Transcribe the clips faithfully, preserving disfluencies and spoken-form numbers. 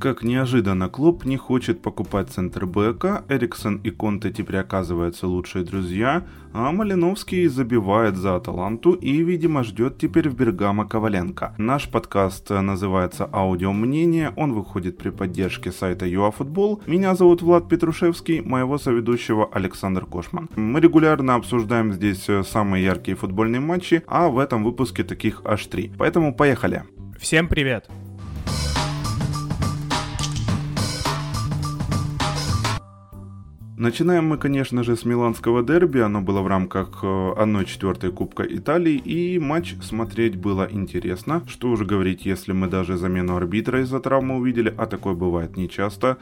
Как неожиданно, Клопп не хочет покупать центрбэка, Эриксон и Конте теперь оказываются лучшие друзья, а Малиновский забивает за Аталанту и, видимо, ждет теперь в Бергамо Коваленко. Наш подкаст называется «Аудиомнение», он выходит при поддержке сайта ю эй-Футбол. Меня зовут Влад Петрушевский, моего соведущего Александр Кошман. Мы регулярно обсуждаем здесь самые яркие футбольные матчи, а в этом выпуске таких аж три. Поэтому поехали! Всем привет! Начинаем мы, конечно же, с миланского дерби, оно было в рамках одна четвертая Кубка Италии, и матч смотреть было интересно. Что уж говорить, если мы даже замену арбитра из-за травмы увидели, а такое бывает нечасто.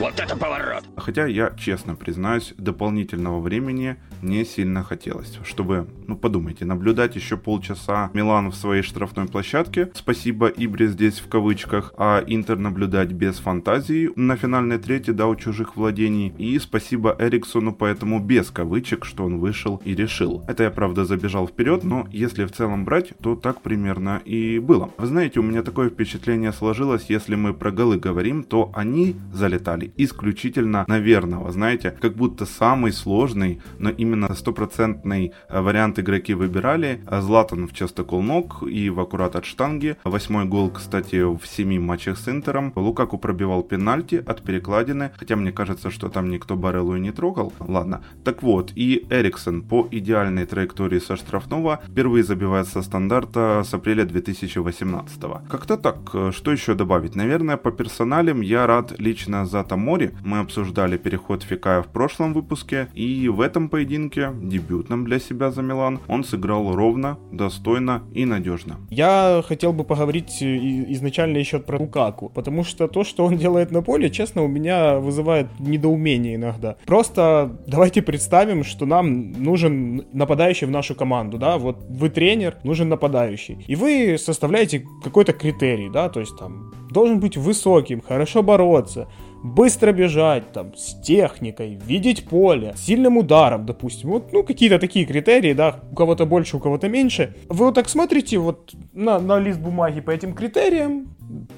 Вот это поворот! Хотя, я честно признаюсь, дополнительного времени не сильно хотелось, чтобы, ну подумайте, наблюдать еще полчаса Милан в своей штрафной площадке, спасибо Ибре здесь в кавычках, а Интер наблюдать без фантазии на финальной трети, да, у чужих владений, и спасибо Эриксону, поэтому без кавычек, что он вышел и решил. Это я, правда, забежал вперед, но если в целом брать, то так примерно и было. Вы знаете, у меня такое впечатление сложилось, если мы про голы говорим, то они залетали исключительно наверного, знаете, как будто самый сложный, но именно стопроцентный вариант игроки выбирали. Златан в частокол ног и в аккурат от штанги. Восьмой гол, кстати, в семи матчах с Интером. Лукаку пробивал пенальти от перекладины, хотя мне кажется, что там никто Бареллу и не трогал. Ладно. Так вот, и Эриксон по идеальной траектории со штрафного впервые забивает со стандарта с апреля две тысячи восемнадцатого. Как-то так. Что еще добавить? Наверное, по персоналям я рад лично за Море. Мы обсуждали переход Фикая в прошлом выпуске, и в этом поединке, дебютном для себя за Милан, он сыграл ровно, достойно и надежно. Я хотел бы поговорить изначально еще про Лукаку, потому что то, что он делает на поле, честно, у меня вызывает недоумение иногда. Просто давайте представим, что нам нужен нападающий в нашу команду, да, вот вы тренер, нужен нападающий, и вы составляете какой-то критерий, да, то есть там должен быть высоким, хорошо бороться, быстро бежать, там, с техникой, видеть поле, сильным ударом, допустим. Вот, ну, какие-то такие критерии, да, у кого-то больше, у кого-то меньше. Вы вот так смотрите вот на, на лист бумаги по этим критериям,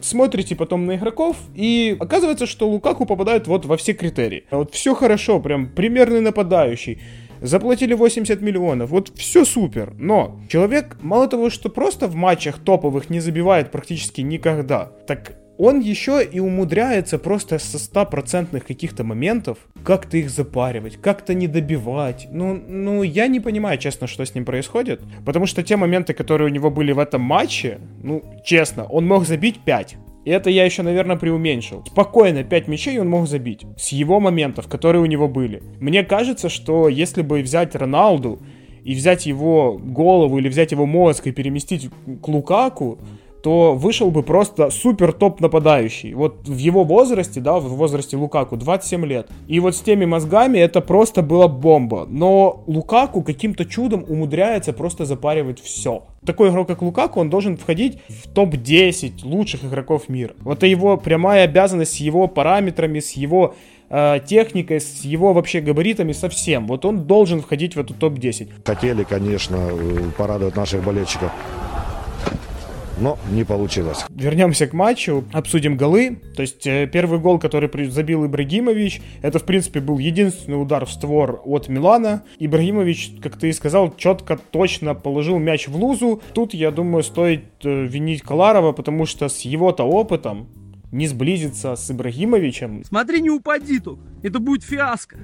смотрите потом на игроков, и оказывается, что Лукаку попадает вот во все критерии. Вот все хорошо, прям примерный нападающий. Заплатили восемьдесят миллионов, вот все супер, но человек мало того, что просто в матчах топовых не забивает практически никогда, так он еще и умудряется просто со ста процентов каких-то моментов как-то их запаривать, как-то не добивать. Ну, ну, я не понимаю, честно, что с ним происходит. Потому что те моменты, которые у него были в этом матче, ну, честно, он мог забить пять. И это я еще, наверное, преуменьшил. Спокойно пять мячей он мог забить с его моментов, которые у него были. Мне кажется, что если бы взять Роналду и взять его голову или взять его мозг и переместить к Лукаку, то вышел бы просто супер топ нападающий. Вот в его возрасте, да, в возрасте Лукаку, двадцать семь лет. И вот с теми мозгами это просто была бомба. Но Лукаку каким-то чудом умудряется просто запаривать все. Такой игрок, как Лукаку, он должен входить в топ десять лучших игроков мира. Вот это его прямая обязанность с его параметрами, с его э, техникой, с его вообще габаритами, совсем. Вот он должен входить в эту топ десять. Хотели, конечно, порадовать наших болельщиков, но не получилось. Вернемся к матчу, обсудим голы. То есть первый гол, который забил Ибрагимович, это, в принципе, был единственный удар в створ от Милана. Ибрагимович, как ты и сказал, четко, точно положил мяч в лузу. Тут, я думаю, стоит винить Каларова, потому что с его-то опытом не сблизиться с Ибрагимовичем. Смотри, не упади тут, это будет фиаско.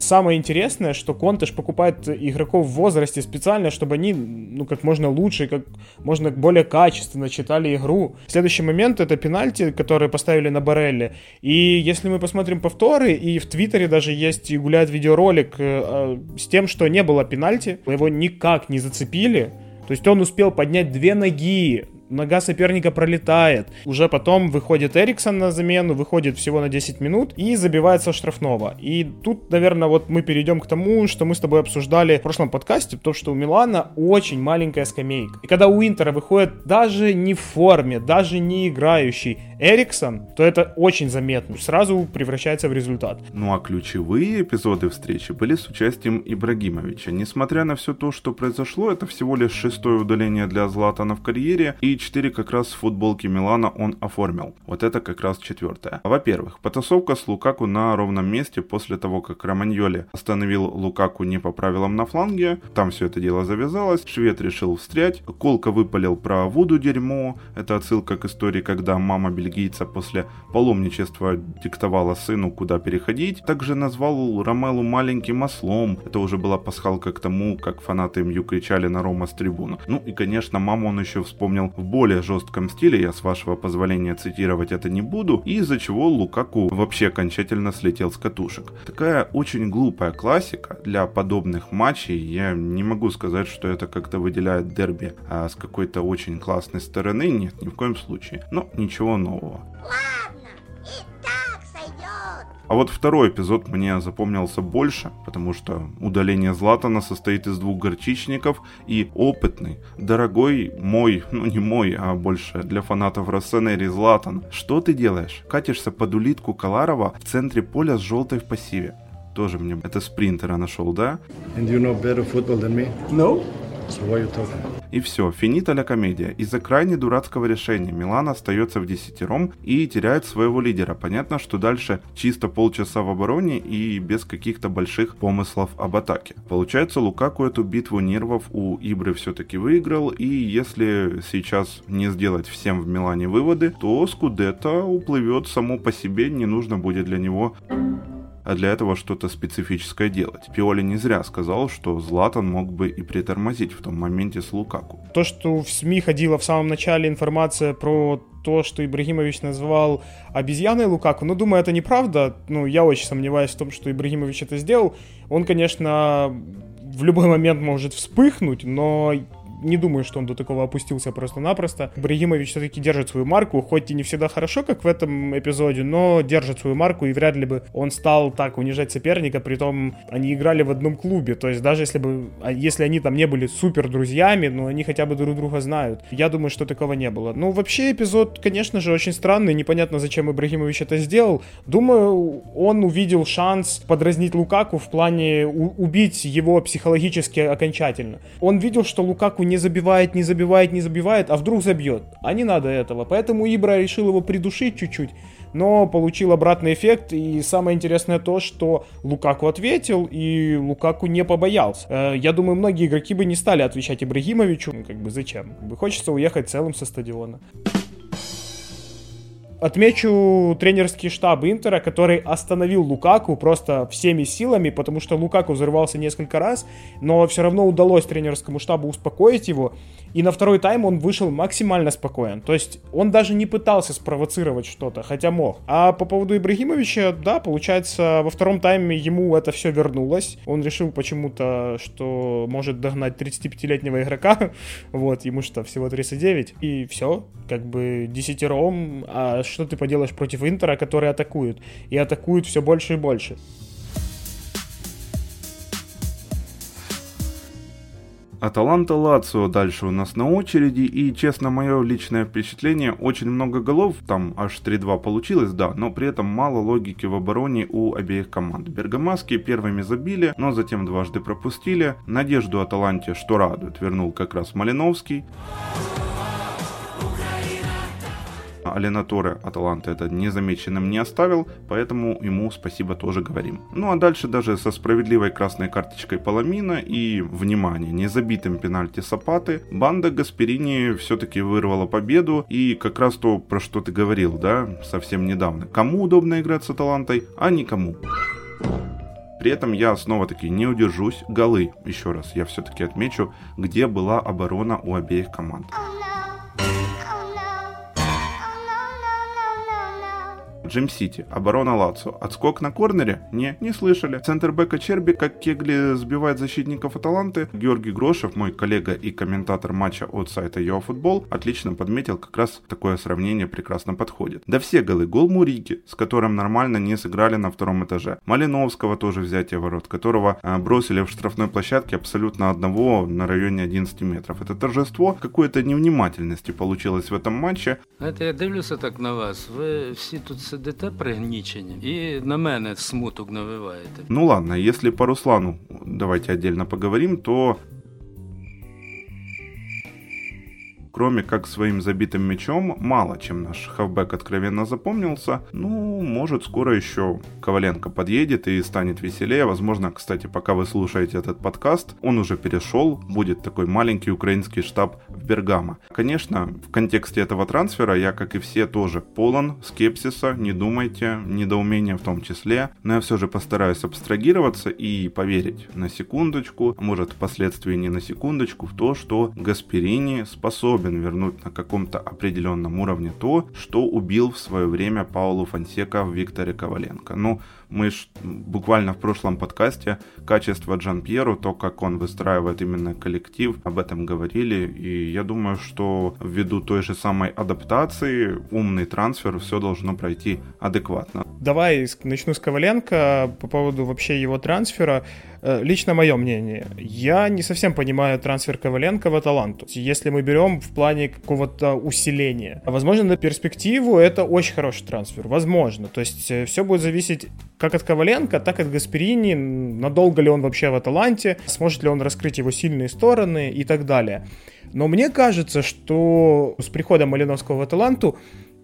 Самое интересное, что Конте ж покупает игроков в возрасте специально, чтобы они, ну, как можно лучше, как можно более качественно читали игру. Следующий момент — это пенальти, которые поставили на Барелли. И если мы посмотрим повторы, и в Твиттере даже есть, и гуляет видеоролик с тем, что не было пенальти, его никак не зацепили. То есть он успел поднять две ноги, нога соперника пролетает. Уже потом выходит Эриксон на замену, выходит всего на десять минут и забивает со штрафного. И тут, наверное, вот мы перейдем к тому, что мы с тобой обсуждали в прошлом подкасте, то, что у Милана очень маленькая скамейка. И когда у Интера выходит даже не в форме, даже не играющий Эриксон, то это очень заметно, сразу превращается в результат. Ну а ключевые эпизоды встречи были с участием Ибрагимовича. Несмотря на все то, что произошло, это всего лишь шестое удаление для Златана в карьере и четыре как раз футболки Милана он оформил. Вот это как раз четвертое. Во-первых, потасовка с Лукаку на ровном месте после того, как Романьоли остановил Лукаку не по правилам на фланге. Там все это дело завязалось. Швед решил встрять. Колко выпалил про Вуду дерьмо. Это отсылка к истории, когда мама бельгийца после паломничества диктовала сыну, куда переходить. Также назвал Ромелу маленьким ослом. Это уже была пасхалка к тому, как фанаты Мью кричали на Рома с трибуны. Ну и, конечно, маму он еще вспомнил в более жестком стиле. Я, с вашего позволения, цитировать это не буду. И из-за чего Лукаку вообще окончательно слетел с катушек. Такая очень глупая классика для подобных матчей. Я не могу сказать, что это как-то выделяет дерби а с какой-то очень классной стороны. Нет, ни в коем случае. Но ничего нового. А вот второй эпизод мне запомнился больше, потому что удаление Златана состоит из двух горчичников, и опытный, дорогой мой, ну не мой, а больше для фанатов Россенери Златан: что ты делаешь? Катишься под улитку Каларова в центре поля с желтой в пассиве. Тоже мне это спринтера нашел, да? And you know better football than me? No. И все, финита ля комедия. Из-за крайне дурацкого решения Милан остается в десятером и теряет своего лидера. Понятно, что дальше чисто полчаса в обороне и без каких-то больших помыслов об атаке. Получается, Лукаку эту битву нервов у Ибры все-таки выиграл, и если сейчас не сделать всем в Милане выводы, то Скудетто уплывет само по себе, не нужно будет для него... а для этого что-то специфическое делать. Пиоли не зря сказал, что Златан мог бы и притормозить в том моменте с Лукаку. То, что в СМИ ходила в самом начале информация про то, что Ибрагимович назвал обезьяной Лукаку, ну, думаю, это неправда. Ну, я очень сомневаюсь в том, что Ибрагимович это сделал. Он, конечно, в любой момент может вспыхнуть, но... не думаю, что он до такого опустился просто-напросто. Ибрагимович все-таки держит свою марку, хоть и не всегда хорошо, как в этом эпизоде, но держит свою марку, и вряд ли бы он стал так унижать соперника, притом они играли в одном клубе, то есть даже если бы, если они там не были супер друзьями, но они хотя бы друг друга знают. Я думаю, что такого не было. Ну, вообще эпизод, конечно же, очень странный, непонятно, зачем Ибрагимович это сделал. Думаю, он увидел шанс подразнить Лукаку в плане у- убить его психологически окончательно. Он видел, что Лукаку не забивает, не забивает, не забивает, а вдруг забьет. А не надо этого. Поэтому Ибра решил его придушить чуть-чуть, но получил обратный эффект. И самое интересное то, что Лукаку ответил, и Лукаку не побоялся. Я думаю, многие игроки бы не стали отвечать Ибрагимовичу. Ну, как бы зачем? Хочется уехать целым со стадиона. Отмечу тренерский штаб Интера, который остановил Лукаку просто всеми силами, потому что Лукаку взорвался несколько раз, но все равно удалось тренерскому штабу успокоить его, и на второй тайм он вышел максимально спокоен, то есть он даже не пытался спровоцировать что-то, хотя мог. А по поводу Ибрагимовича, да, получается, во втором тайме ему это все вернулось, он решил почему-то, что может догнать тридцатипятилетнего игрока, вот, ему что, всего тридцать девять, и все, как бы десятером, а что ты поделаешь против Интера, которые атакуют, и атакуют все больше и больше. Аталанта Лацио дальше у нас на очереди, и, честно, мое личное впечатление, очень много голов, там аж три-два получилось, да, но при этом мало логики в обороне у обеих команд. Бергамаски первыми забили, но затем дважды пропустили. Надежду Аталанте, что радует, вернул как раз Малиновский. Алена Торе Аталанта это незамеченным не оставил, поэтому ему спасибо тоже говорим. Ну а дальше даже со справедливой красной карточкой Паламина и, внимание, незабитым пенальти Сапаты, банда Гасперини все-таки вырвала победу, и как раз то, про что ты говорил, да, совсем недавно. Кому удобно играть с Аталантой, а никому. При этом я снова-таки не удержусь, голы, еще раз я все-таки отмечу, где была оборона у обеих команд. Джим-Сити, оборона Лацио. Отскок на корнере? Не, не слышали. Центрбека Черби, как кегли, сбивает защитников Аталанты. Георгий Грошев, мой коллега и комментатор матча от сайта ю а-Футбол, отлично подметил, как раз такое сравнение прекрасно подходит. Да все голы. Гол Мурики, с которым нормально не сыграли на втором этаже. Малиновского тоже взятие ворот, которого бросили в штрафной площадке абсолютно одного на районе одиннадцать метров. Это торжество какой-то невнимательности получилось в этом матче. Это я дивлюся так на вас. Вы все тут сидите. Дете пригнічені і на мене смуток навиваєте. Ну ладно, если по Руслану давайте отдельно поговорим, то... кроме как своим забитым мячом, мало чем наш хавбэк откровенно запомнился. Ну, может, скоро еще Коваленко подъедет и станет веселее. Возможно, кстати, пока вы слушаете этот подкаст, он уже перешел, будет такой маленький украинский штаб в Бергамо. Конечно, в контексте этого трансфера я, как и все, тоже полон скепсиса, не думайте, недоумения в том числе, но я все же постараюсь абстрагироваться и поверить на секундочку, а может впоследствии не на секундочку, в то, что Гасперини способен вернуть на каком-то определенном уровне то, что убил в свое время Паулу Фонсека в Викторе Коваленко. Ну, мы ж буквально в прошлом подкасте качество Джан Пьеру, то, как он выстраивает именно коллектив, об этом говорили, и я думаю, что ввиду той же самой адаптации, умный трансфер, все должно пройти адекватно. Давай начну с Коваленко по поводу вообще его трансфера. Лично мое мнение, я не совсем понимаю трансфер Коваленко в Аталанту. Если мы берем в плане какого-то усиления, возможно, на перспективу это очень хороший трансфер, возможно. То есть все будет зависеть как от Коваленко, так и от Гасперини, надолго ли он вообще в Аталанте, сможет ли он раскрыть его сильные стороны и так далее. Но мне кажется, что с приходом Малиновского в Аталанту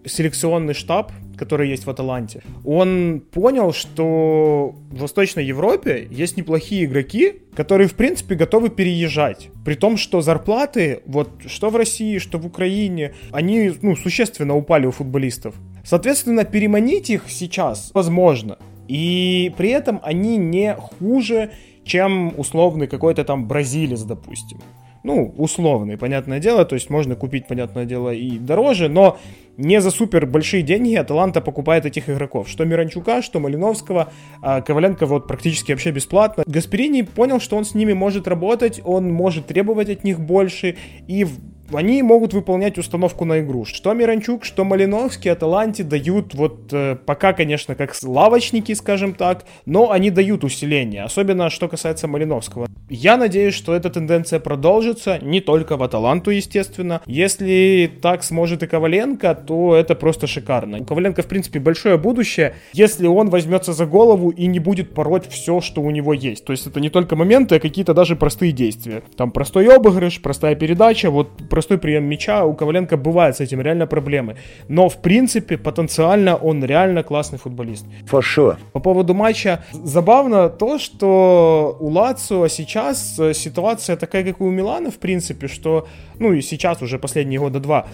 селекционный штаб, который есть в Аталанте, он понял, что в Восточной Европе есть неплохие игроки, которые, в принципе, готовы переезжать. При том, что зарплаты, вот что в России, что в Украине, они, ну, существенно упали у футболистов. Соответственно, переманить их сейчас возможно. И при этом они не хуже, чем условный какой-то там бразилец, допустим. Ну, условный, понятное дело, то есть можно купить, понятное дело, и дороже, но не за супер большие деньги Аталанта покупает этих игроков. Что Миранчука, что Малиновского, а Коваленко вот практически вообще бесплатно. Гасперини понял, что он с ними может работать, он может требовать от них больше, и они могут выполнять установку на игру. Что Миранчук, что Малиновский Аталанте дают вот э, пока, конечно, как лавочники, скажем так, но они дают усиление, особенно что касается Малиновского. Я надеюсь, что эта тенденция продолжится, не только в Аталанту, естественно. Если так сможет и Коваленко, то это просто шикарно. У Коваленко, в принципе, большое будущее, если он возьмется за голову и не будет пороть все, что у него есть. То есть это не только моменты, а какие-то даже простые действия. Там простой обыгрыш, простая передача, вот простой прием мяча, у Коваленко бывает с этим реально проблемы. Но, в принципе, потенциально он реально классный футболист. For sure. По поводу матча, забавно то, что у Лацио сейчас ситуация такая, как и у Милана, в принципе, что, ну и сейчас уже последние года два,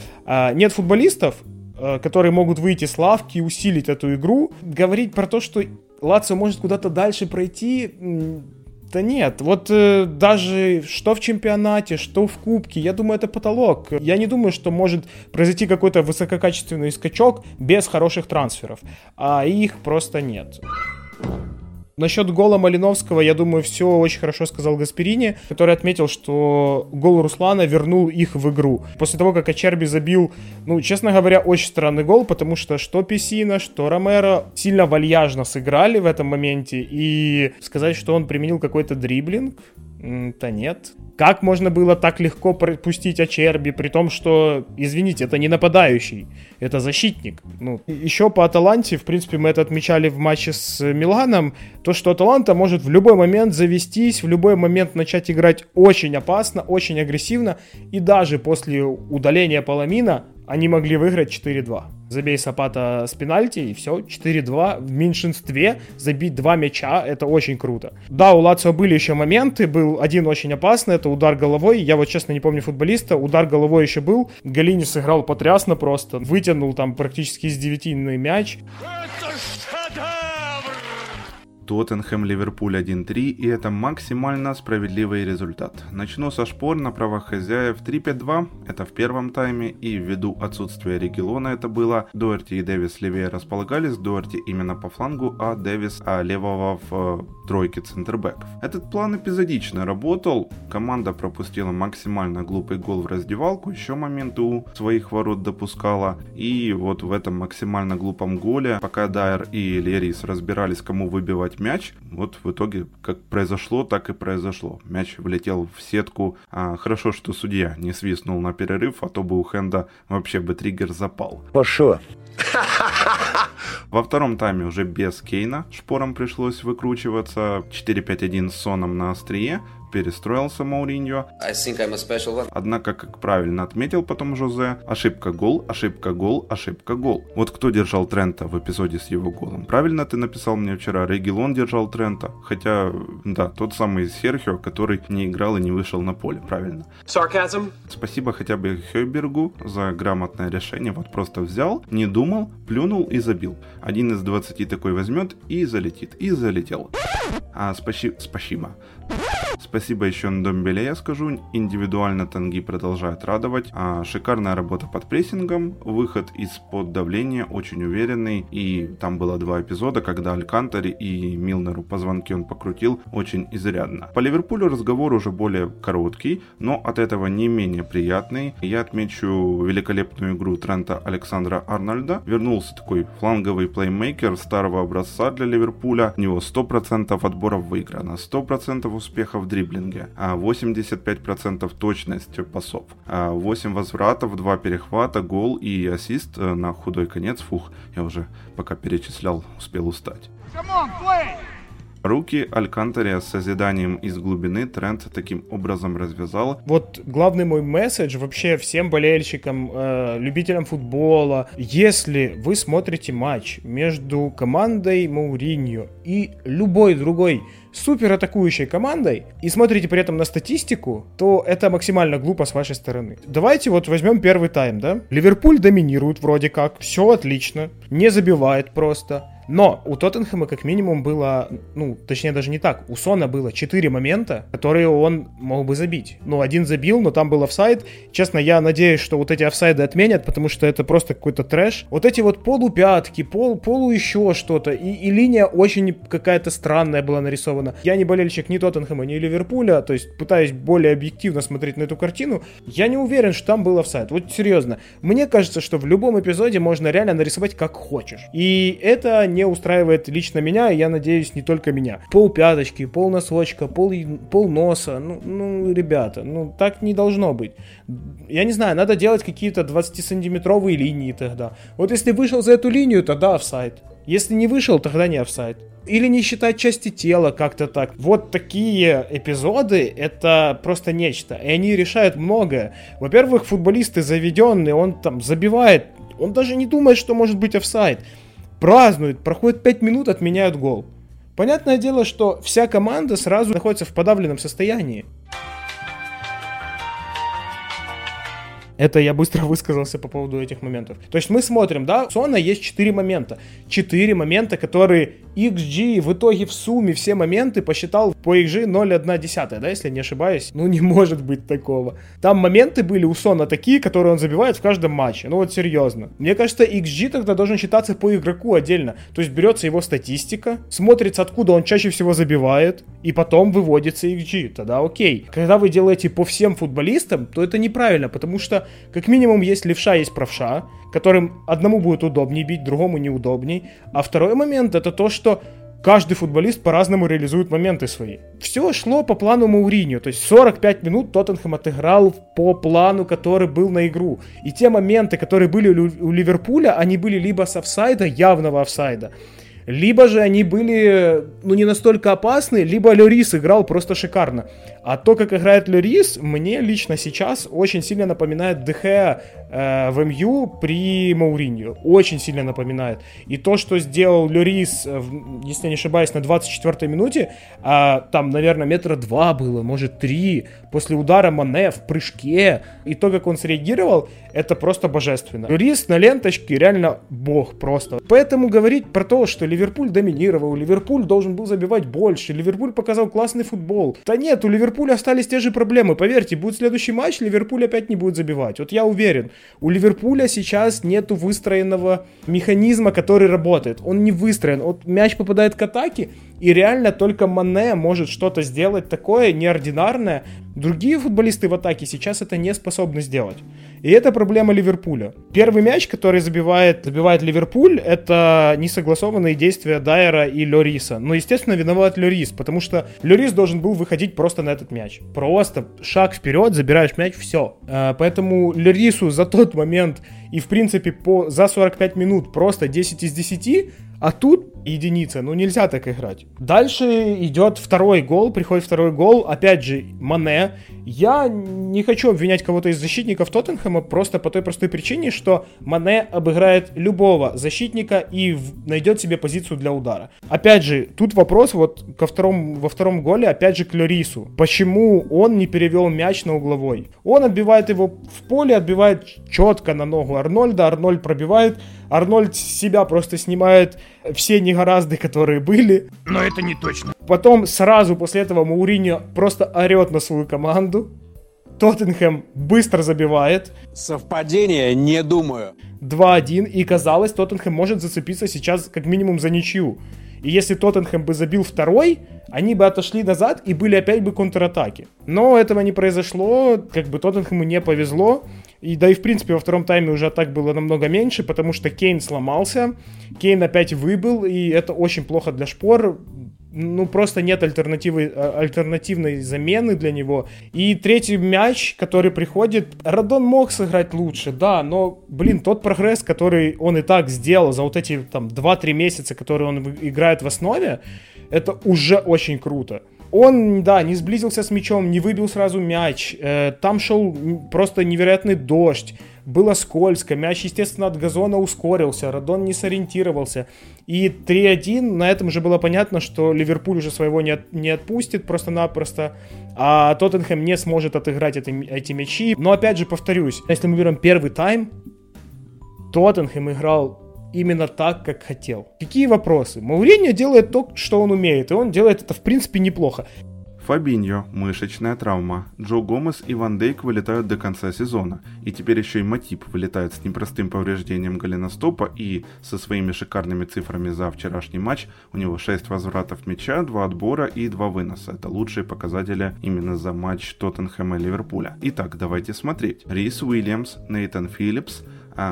нет футболистов, которые могут выйти с лавки и усилить эту игру. Говорить про то, что Лацио может куда-то дальше пройти... Да нет, вот э, даже что в чемпионате, что в кубке, я думаю, это потолок. Я не думаю, что может произойти какой-то высококачественный скачок без хороших трансферов, а их просто нет. Насчет гола Малиновского, я думаю, все очень хорошо сказал Гасперини, который отметил, что гол Руслана вернул их в игру. После того, как Ачерби забил, ну, честно говоря, очень странный гол, потому что что Песина, что Ромеро сильно вальяжно сыграли в этом моменте, и сказать, что он применил какой-то дриблинг, да нет. Как можно было так легко пропустить Ачерби, при том, что, извините, это не нападающий, это защитник. Ну, еще по Аталанте, в принципе, мы это отмечали в матче с Миланом, то, что Аталанта может в любой момент завестись, в любой момент начать играть очень опасно, очень агрессивно, и даже после удаления Паламина они могли выиграть четыре-два. Забей Сапата с пенальти, и все, четыре-два в меньшинстве, забить два мяча, это очень круто. Да, у Лацио были еще моменты, был один очень опасный, это удар головой, я вот честно не помню футболиста, удар головой еще был, Галини сыграл потрясно просто, вытянул там практически из девятины мяч. Это шедевр! Тоттенхэм-Ливерпуль один-три, и это максимально справедливый результат. Начну со шпор на правах хозяев три-пять-два, это в первом тайме, и ввиду отсутствия Регилона это было. Дуарти и Дэвис левее располагались, Дуарти именно по флангу, а Дэвис а левого в э, тройке центрбэков. Этот план эпизодично работал, команда пропустила максимально глупый гол в раздевалку, еще моменты у своих ворот допускала, и вот в этом максимально глупом голе, пока Дайер и Льорис разбирались, кому выбивать мяч, вот в итоге как произошло, так и произошло. Мяч влетел в сетку. А, хорошо, что судья не свистнул на перерыв, а то бы у Хенда вообще бы триггер запал. Пошел. Во втором тайме уже без Кейна шпорам пришлось выкручиваться. четыре-пять-один с Соном на острие. перестроился Моуриньо. I think I'm a special one. Однако, как правильно отметил потом Жозе, ошибка гол, ошибка гол, ошибка гол. Вот кто держал Трента в эпизоде с его голом? Правильно ты написал мне вчера, Регилон держал Трента. Хотя, да, тот самый Серхио, который не играл и не вышел на поле, правильно. Сарказм. Спасибо хотя бы Хёйбергу за грамотное решение. Вот просто взял, не думал, плюнул и забил. Один из двадцати такой возьмет и залетит. И залетел. А, спасибо. Спасибо. Спасибо еще Ндомбеле, я скажу. Индивидуально танги продолжает радовать. А, шикарная работа под прессингом. Выход из-под давления очень уверенный. И там было два эпизода, когда Алькантари и Милнеру позвонки он покрутил очень изрядно. По Ливерпулю разговор уже более короткий, но от этого не менее приятный. Я отмечу великолепную игру Трента Александра Арнольда. Вернулся такой фланговый плеймейкер старого образца для Ливерпуля. У него сто процентов отборов выиграно, сто процентов успеха в дриблинге, восемьдесят пять процентов точность пасов, восемь возвратов, два перехвата, гол и ассист на худой конец. Фух, я уже пока перечислял, успел устать. Руки Алькантари с созиданием из глубины Трент таким образом развязал. Вот главный мой месседж вообще всем болельщикам, э, любителям футбола. Если вы смотрите матч между командой Моуриньо и любой другой суператакующей командой и смотрите при этом на статистику, то это максимально глупо с вашей стороны. Давайте вот возьмем первый тайм, да? Ливерпуль доминирует вроде как, все отлично, не забивает просто. Но у Тоттенхэма как минимум было, ну, точнее даже не так, у Сона было четыре момента, которые он мог бы забить. Ну, один забил, но там был офсайд. Честно, я надеюсь, что вот эти офсайды отменят, потому что это просто какой-то трэш. Вот эти вот полупятки, пол, полу еще что-то, и, и линия очень какая-то странная была нарисована. Я не болельщик ни Тоттенхэма, ни Ливерпуля, то есть пытаюсь более объективно смотреть на эту картину. Я не уверен, что там был офсайд, вот серьезно. Мне кажется, что в любом эпизоде можно реально нарисовать как хочешь. И это не устраивает лично меня, и я надеюсь, не только меня. Пол пяточки, пол носочка, пол, пол носа, ну, ну, ребята, ну, так не должно быть. Я не знаю, надо делать какие-то двадцатисантиметровые линии тогда. Вот если вышел за эту линию, тогда офсайд. Если не вышел, тогда не офсайд. Или не считать части тела, как-то так. Вот такие эпизоды, это просто нечто, и они решают многое. Во-первых, футболисты заведенные, он там забивает, он даже не думает, что может быть офсайд. Празднуют, проходит пять минут, отменяют гол. Понятное дело, что вся команда сразу находится в подавленном состоянии. Это я быстро высказался по поводу этих моментов. То есть мы смотрим, да, у Сона есть четыре момента. четыре момента, которые икс джи в итоге в сумме все моменты посчитал по икс джи ноль целых одна десятая, да, если не ошибаюсь. Ну не может быть такого. Там моменты были у Сона такие, которые он забивает в каждом матче. Ну вот серьезно. Мне кажется, икс джи тогда должен считаться по игроку отдельно. То есть берется его статистика, смотрится, откуда он чаще всего забивает, и потом выводится икс джи. Тогда окей. Когда вы делаете по всем футболистам, то это неправильно, потому что как минимум есть левша, есть правша, которым одному будет удобнее бить, другому неудобней. А второй момент это то, что каждый футболист по-разному реализует моменты свои. Все шло по плану Моуриньо, то есть сорок пять минут Тоттенхэм отыграл по плану, который был на игру. И те моменты, которые были у Ливерпуля, они были либо с офсайда, явного офсайда, либо же они были, ну, не настолько опасны, либо Льорис играл просто шикарно. А то, как играет Льорис, мне лично сейчас очень сильно напоминает Дехеа э, в эм ю при Моуриньо. Очень сильно напоминает. И то, что сделал Льорис, если не ошибаюсь, на двадцать четвёртой минуте, э, там, наверное, метра два было, может три, после удара Мане в прыжке. И то, как он среагировал, это просто божественно. Льорис на ленточке реально бог просто. Поэтому говорить про то, что Ливерпуль доминировал, Ливерпуль должен был забивать больше, Ливерпуль показал классный футбол. Да нет, у Ливерпуля остались те же проблемы. Поверьте, будет следующий матч, Ливерпуль опять не будет забивать. Вот я уверен. У Ливерпуля сейчас нету выстроенного механизма, который работает. Он не выстроен. Вот мяч попадает к атаке, и реально только Мане может что-то сделать такое неординарное. Другие футболисты в атаке сейчас это не способны сделать. И это проблема Ливерпуля. Первый мяч, который забивает, забивает Ливерпуль, это несогласованные действия Дайера и Льориса. Но, естественно, виноват Льорис, потому что Льорис должен был выходить просто на этот мяч. Просто шаг вперед, забираешь мяч, все. Поэтому Льорису за тот момент и, в принципе, по, за сорок пять минут просто десять из десяти, А тут единица, ну нельзя так играть. Дальше идет второй гол, приходит второй гол, опять же Мане. Я не хочу обвинять кого-то из защитников Тоттенхэма просто по той простой причине, что Мане обыграет любого защитника и найдет себе позицию для удара. Опять же, тут вопрос вот ко второму, во втором голе, опять же к Льорису. Почему он не перевел мяч на угловой? Он отбивает его в поле, отбивает четко на ногу Арнольда, Арнольд пробивает, Арнольд с себя просто снимает все негоразды, которые были. Но это не точно. Потом сразу после этого Моуриньо просто орет на свою команду. Тоттенхэм быстро забивает. Совпадение? Не думаю. два один, и казалось, Тоттенхэм может зацепиться сейчас как минимум за ничью. И если Тоттенхэм бы забил второй, они бы отошли назад и были опять бы контратаки. Но этого не произошло, как бы Тоттенхэму не повезло. И да и в принципе во втором тайме уже атак было намного меньше, потому что Кейн сломался, Кейн опять выбыл, и это очень плохо для шпор. Ну, просто нет альтернативы, альтернативной замены для него. И третий мяч, который приходит, Радон мог сыграть лучше, да, но, блин, тот прогресс, который он и так сделал за вот эти, там, два-три месяца, которые он играет в основе, это уже очень круто. Он, да, не сблизился с мячом, не выбил сразу мяч, э, там шел просто невероятный дождь, было скользко, мяч, естественно, от газона ускорился, Радон не сориентировался. И три один, на этом же было понятно, что Ливерпуль уже своего не, от, не отпустит просто-напросто, а Тоттенхэм не сможет отыграть эти, эти мячи. Но опять же повторюсь, если мы берем первый тайм, Тоттенхэм играл именно так, как хотел. Какие вопросы? Моуриньо делает то, что он умеет, и он делает это в принципе неплохо. Фабиньо, мышечная травма. Джо Гомес и Ван Дейк вылетают до конца сезона. И теперь еще и Матип вылетает с непростым повреждением голеностопа, и со своими шикарными цифрами за вчерашний матч у него шесть возвратов мяча, два отбора и два выноса. Это лучшие показатели именно за матч Тоттенхэма и Ливерпуля. Итак, давайте смотреть. Рис Уильямс, Нейтан Филлипс,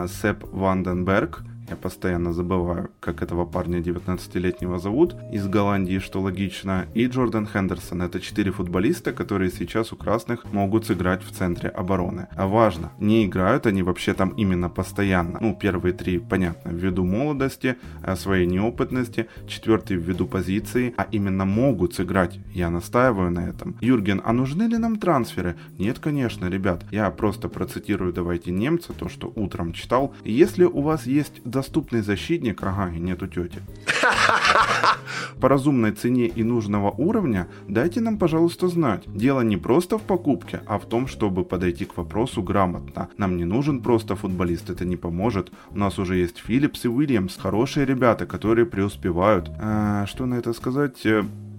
Сэп Ванденберг. Я постоянно забываю, как этого парня девятнадцатилетнего зовут, из Голландии, что логично, и Джордан Хендерсон. Это четыре футболиста, которые сейчас у красных могут сыграть в центре обороны. А важно, не играют они вообще там именно постоянно. Ну, первые три, понятно, ввиду молодости, своей неопытности, четвертый ввиду позиции, а именно могут сыграть. Я настаиваю на этом. Юрген, а нужны ли нам трансферы? Нет, конечно, ребят. Я просто процитирую, давайте, немца, то, что утром читал. Если у вас есть достаточно доступный защитник, ага, и нету тети, по разумной цене и нужного уровня, дайте нам, пожалуйста, знать. Дело не просто в покупке, а в том, чтобы подойти к вопросу грамотно. Нам не нужен просто футболист, это не поможет. У нас уже есть Филлипс и Уильямс, хорошие ребята, которые преуспевают. А, что на это сказать?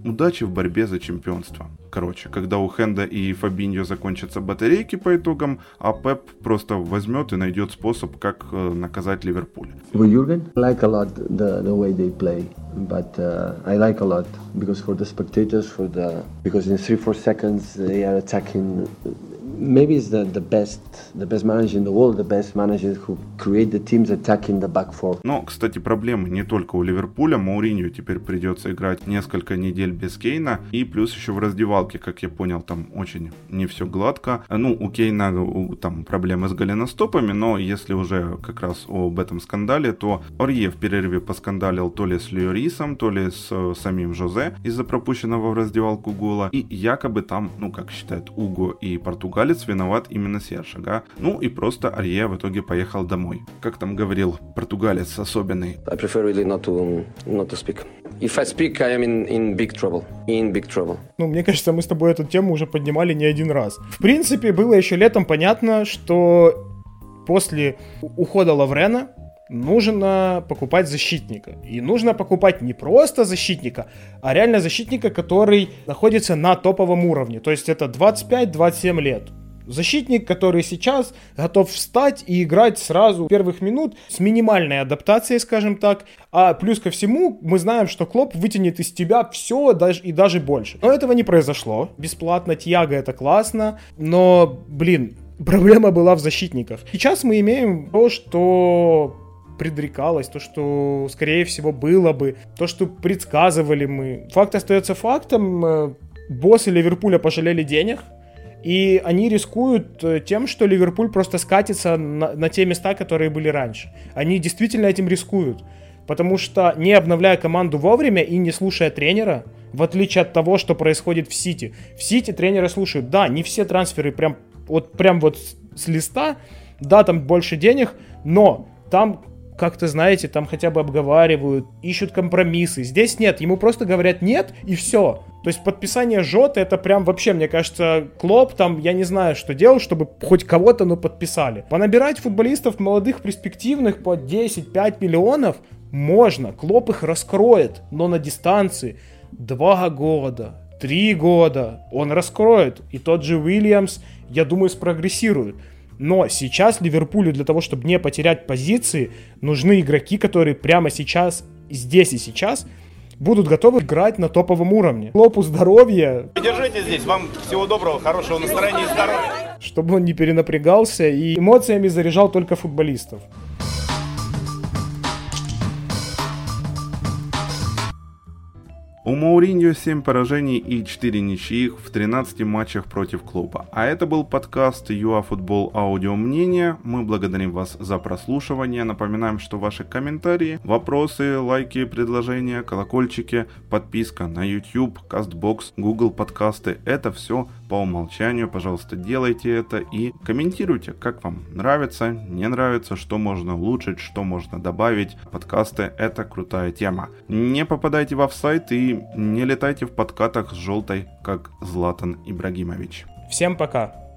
Удачи в борьбе за чемпионство. Короче, когда у Хенда и Фабиньо закончатся батарейки по итогам, а Пеп просто возьмет и найдет способ, как э, наказать Ливерпуль. Вы, Юрген? I like a lot the, the way they play, but uh, I like a lot because for the spectators, for the because in three four seconds they are attacking. Maybe it's the, the best, the best manager in the world, the best manager who create the teams attacking the back four. Но, кстати, проблемы не только у Ливерпуля. Моуриньо теперь придется играть несколько недель без Кейна. И плюс еще в раздевалке, как я понял, там очень не все гладко. Ну, у Кейна там проблемы с голеностопами, но если уже как раз об этом скандале, то Орье в перерыве поскандалил то ли с Льорисом, то ли с э, самим Жозе из-за пропущенного в раздевалку гола. И якобы там, ну, как считают Уго и Португалия, виноват именно Серж, ага. Ну и просто Арье в итоге поехал домой. Как там говорил португалец особенный. I prefer really not to, not to speak. If I speak, I am in, in big trouble. In big trouble. Ну, мне кажется, мы с тобой эту тему уже поднимали не один раз. В принципе, было еще летом понятно, что после ухода Лаврена нужно покупать защитника. И нужно покупать не просто защитника, а реально защитника, который находится на топовом уровне. То есть это двадцать пять - двадцать семь лет. Защитник, который сейчас готов встать и играть сразу первых минут с минимальной адаптацией, скажем так. А плюс ко всему, мы знаем, что Клопп вытянет из тебя все даже, и даже больше. Но этого не произошло. Бесплатно, Тьяго это классно, но, блин, проблема была в защитниках. Сейчас мы имеем то, что предрекалось, то, что, скорее всего, было бы, то, что предсказывали мы. Факт остается фактом. Боссы Ливерпуля пожалели денег, и они рискуют тем, что Ливерпуль просто скатится на, на те места, которые были раньше. Они действительно этим рискуют. Потому что не обновляя команду вовремя и не слушая тренера, в отличие от того, что происходит в Сити. В Сити тренеры слушают. Да, не все трансферы прям вот, прям вот с листа. Да, там больше денег, но там, как-то, знаете, там хотя бы обговаривают, ищут компромиссы. Здесь нет, ему просто говорят нет и все. То есть подписание Жоты, это прям вообще, мне кажется, Клопп там, я не знаю, что делал, чтобы хоть кого-то, но подписали. Понабирать футболистов молодых, перспективных по десять-пять миллионов можно. Клопп их раскроет, но на дистанции два года, три года он раскроет. И тот же Уильямс, я думаю, спрогрессирует. Но сейчас Ливерпулю для того, чтобы не потерять позиции, нужны игроки, которые прямо сейчас, здесь и сейчас, будут готовы играть на топовом уровне. Клопу здоровья. Держите здесь, вам всего доброго, хорошего настроения и здоровья. Чтобы он не перенапрягался и эмоциями заряжал только футболистов. У Моуриньо семь поражений и четыре ничьих в тринадцати матчах против Клопа. А это был подкаст ю эй-Футбол Аудиомнение. Мы благодарим вас за прослушивание. Напоминаем, что ваши комментарии, вопросы, лайки, предложения, колокольчики, подписка на YouTube, CastBox, Google подкасты – это все по умолчанию. Пожалуйста, делайте это и комментируйте, как вам нравится, не нравится, что можно улучшить, что можно добавить. Подкасты – это крутая тема. Не попадайте в офсайт и не летайте в подкатах с желтой, как Златан Ибрагимович. Всем пока!